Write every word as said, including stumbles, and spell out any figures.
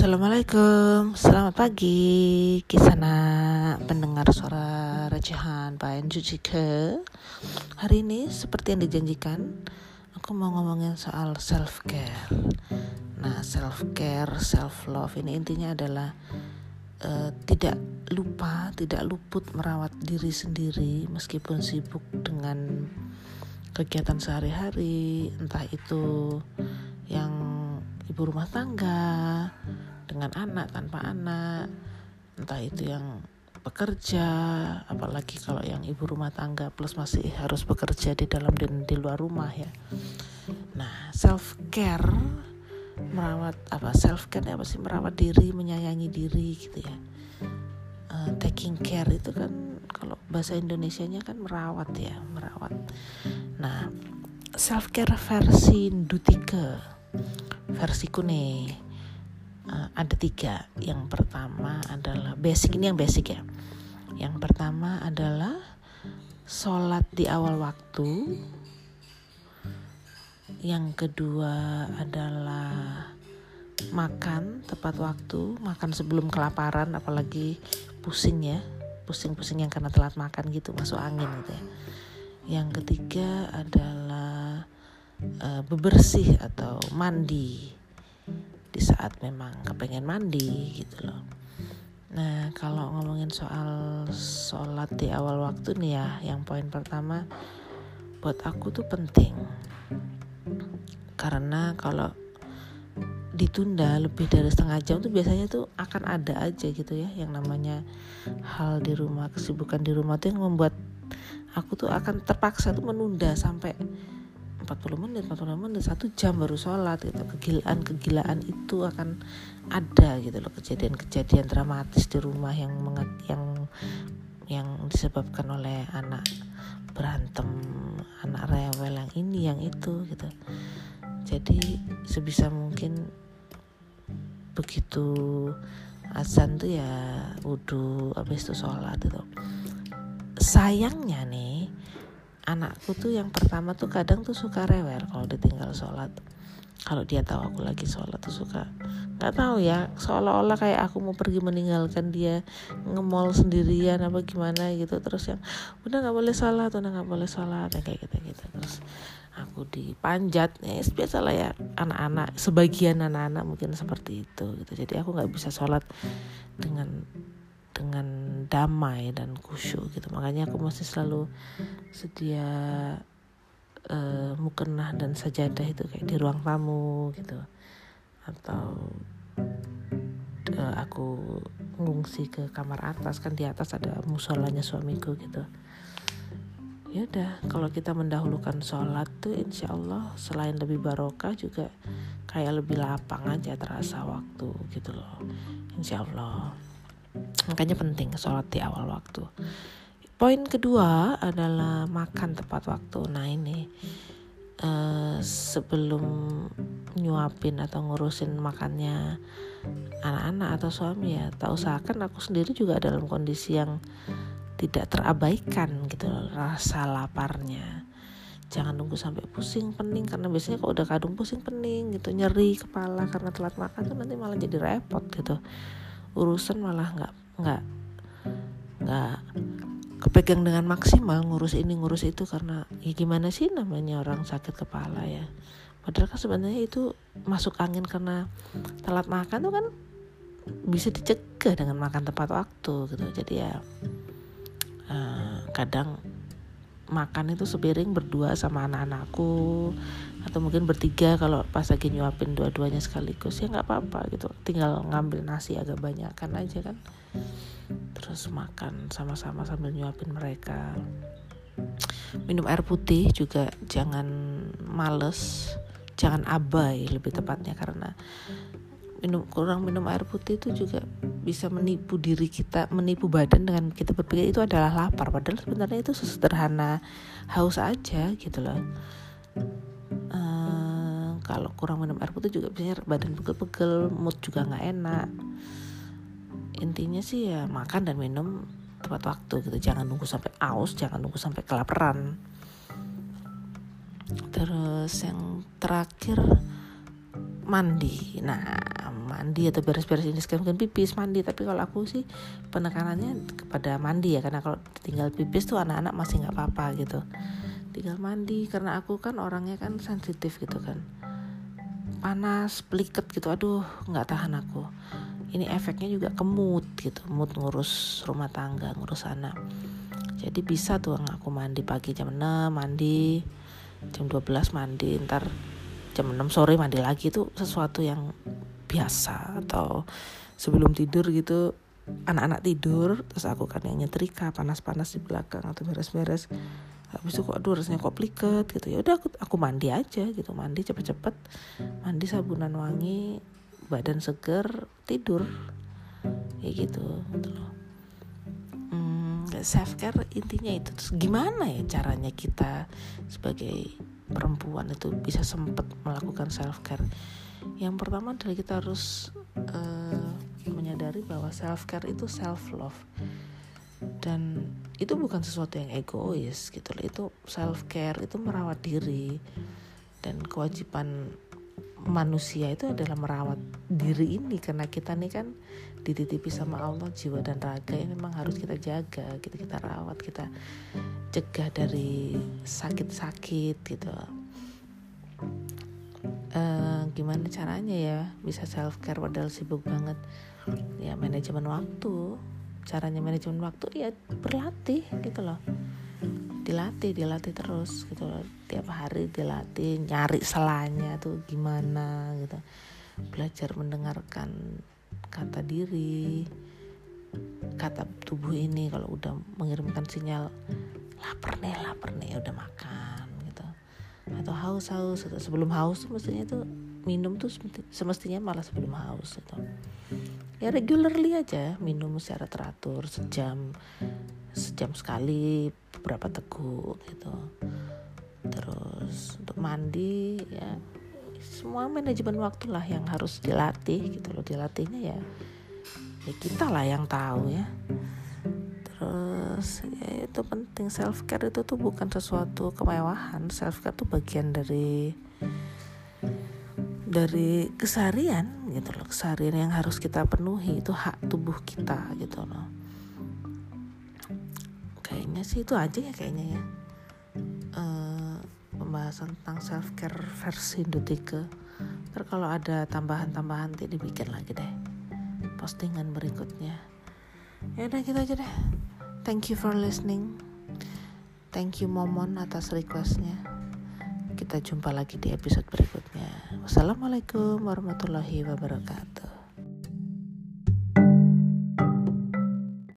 Assalamualaikum, selamat pagi Kisana pendengar suara recehan Pak Jujike. Hari ini seperti yang dijanjikan, aku mau ngomongin soal self care. Nah, self care, self love ini intinya adalah uh, tidak lupa, tidak luput merawat diri sendiri meskipun sibuk dengan kegiatan sehari-hari, entah itu yang ibu rumah tangga, dengan anak, tanpa anak, entah itu yang bekerja, apalagi kalau yang ibu rumah tangga plus masih harus bekerja di dalam dan di luar rumah ya. Nah, self care, merawat apa self care apa sih? Merawat diri, menyayangi diri gitu ya. Uh, taking care itu kan kalau bahasa Indonesianya kan merawat ya, merawat. Nah, self care versi Indutike. Versiku nih uh, ada tiga. Yang pertama adalah basic, ini yang basic ya. Yang pertama adalah sholat di awal waktu. Yang kedua adalah makan tepat waktu, makan sebelum kelaparan, apalagi pusing ya, pusing-pusing yang karena telat makan gitu, masuk angin gitu ya. Yang ketiga adalah Uh, bebersih atau mandi di saat memang kepengen mandi gitu loh. Nah, kalau ngomongin soal sholat di awal waktu nih ya, yang poin pertama buat aku tuh penting, karena kalau ditunda lebih dari setengah jam tuh biasanya tuh akan ada aja gitu ya, yang namanya hal di rumah, kesibukan di rumah tuh yang membuat aku tuh akan terpaksa tuh menunda sampai empat puluh menit, empat puluh menit, satu jam baru sholat gitu. Kegilaan-kegilaan itu akan ada gitu loh, kejadian-kejadian dramatis di rumah yang yang yang disebabkan oleh anak berantem, anak rewel, yang ini, yang itu gitu. Jadi sebisa mungkin begitu azan tuh ya wudu, habis itu sholat gitu. Sayangnya nih, anakku tuh yang pertama tuh kadang tuh suka rewel kalau ditinggal sholat. Kalau dia tahu aku lagi sholat tuh suka, nggak tahu ya, seolah-olah kayak aku mau pergi meninggalkan dia, nge-mall sendirian apa gimana gitu. Terus yang udah nggak boleh sholat, udah nggak boleh sholat ya, kayak gitu gitu. Terus aku dipanjat, ya biasalah ya anak-anak, sebagian anak-anak mungkin seperti itu gitu. Jadi aku nggak bisa sholat dengan dengan damai dan khusyuk gitu. Makanya aku masih selalu sedia uh, mukena dan sajadah itu kayak di ruang tamu gitu, atau uh, aku ngungsi ke kamar atas, kan di atas ada musolanya suamiku gitu. Ya udah, kalau kita mendahulukan sholat tuh insya Allah selain lebih barokah juga kayak lebih lapang aja terasa waktu gitu loh, insya Allah. Makanya penting sholat di awal waktu. Poin kedua adalah makan tepat waktu. Nah ini eh, sebelum nyuapin atau ngurusin makannya anak-anak atau suami ya, tak usahakan aku sendiri juga dalam kondisi yang tidak terabaikan gitu rasa laparnya. Jangan nunggu sampai pusing pening, karena biasanya kalau udah kadung pusing pening gitu, nyeri kepala karena telat makan tuh nanti malah jadi repot gitu. Urusan malah nggak nggak nggak kepegang dengan maksimal, ngurus ini ngurus itu, karena ya gimana sih namanya orang sakit kepala ya, padahal kan sebenarnya itu masuk angin karena telat makan tuh kan bisa dicegah dengan makan tepat waktu gitu. Jadi ya eh, kadang makan itu sepiring berdua sama anak-anakku, atau mungkin bertiga kalau pas lagi nyuapin dua-duanya sekaligus, ya nggak apa-apa gitu, tinggal ngambil nasi agak banyakan aja kan, terus makan sama-sama sambil nyuapin mereka. Minum air putih juga jangan males, jangan abai lebih tepatnya, karena minum kurang minum air putih itu juga bisa menipu diri kita, menipu badan dengan kita berpikir itu adalah lapar, padahal sebenarnya itu sesederhana haus aja gitu loh. Uh, kalau kurang minum air putih juga biasanya badan pegel-pegel, mood juga nggak enak. Intinya sih ya makan dan minum tepat waktu gitu, jangan nunggu sampai haus, jangan nunggu sampai kelaparan. Terus yang terakhir mandi. Nah, mandi atau beres-beres ini sekarang mungkin pipis, mandi. Tapi kalau aku sih penekanannya kepada mandi ya, karena kalau tinggal pipis tuh anak-anak masih nggak apa-apa gitu. Tinggal mandi, karena aku kan orangnya kan sensitif gitu kan, panas, peliket gitu, aduh nggak tahan aku. Ini efeknya juga ke mood gitu, mood ngurus rumah tangga, ngurus anak. Jadi bisa tuh aku mandi pagi jam enam, mandi jam dua belas, mandi ntar jam enam sore mandi lagi. Itu sesuatu yang biasa. Atau sebelum tidur gitu, anak-anak tidur, terus aku kan yang nyetrika panas-panas di belakang atau beres-beres. Habis itu kok aduh rasanya kok pliket gitu, ya udah aku, aku mandi aja gitu, mandi cepet-cepet, mandi sabunan wangi, badan seger, tidur ya gitu, gitu loh. Hmm, self care intinya itu. Terus gimana ya caranya kita sebagai perempuan itu bisa sempat melakukan self care? Yang pertama adalah kita harus uh, menyadari bahwa self care itu self love, dan itu bukan sesuatu yang egois gitu loh. Itu self care itu merawat diri, dan kewajiban manusia itu adalah merawat diri ini, karena kita nih kan dititipi sama Allah jiwa dan raga yang memang harus kita jaga, kita kita rawat, kita cegah dari sakit-sakit gitu. E, gimana caranya ya bisa self care padahal sibuk banget? Ya manajemen waktu. Caranya manajemen waktu ya berlatih gitu loh. Dilatih, dilatih terus gitu loh. Tiap hari dilatih, nyari selanya tuh gimana gitu. Belajar mendengarkan kata diri, kata tubuh ini. Kalau udah mengirimkan sinyal lapar nih, lapar nih, udah makan gitu. Atau haus-haus, atau sebelum haus tuh mestinya tuh minum tuh semestinya malah sebelum haus gitu. Ya regularly aja, minum secara teratur, sejam sejam sekali beberapa teguk gitu. Terus untuk mandi ya semua manajemen waktu lah yang harus dilatih gitu loh. Dilatihnya ya ya kita lah yang tahu ya. Terus ya itu penting, self care itu tuh bukan sesuatu kemewahan. Self care tuh bagian dari dari keseharian gitu loh, keseharian yang harus kita penuhi. Itu hak tubuh kita gitu loh. Kayaknya sih itu aja ya kayaknya ya uh, pembahasan tentang self care versi Indotike. Ntar kalau ada tambahan-tambahan nanti dibikin lagi deh postingan berikutnya. Ya udah gitu aja deh. Thank you for listening. Thank you Momon atas requestnya. Kita jumpa lagi di episode berikutnya. Wassalamualaikum warahmatullahi wabarakatuh.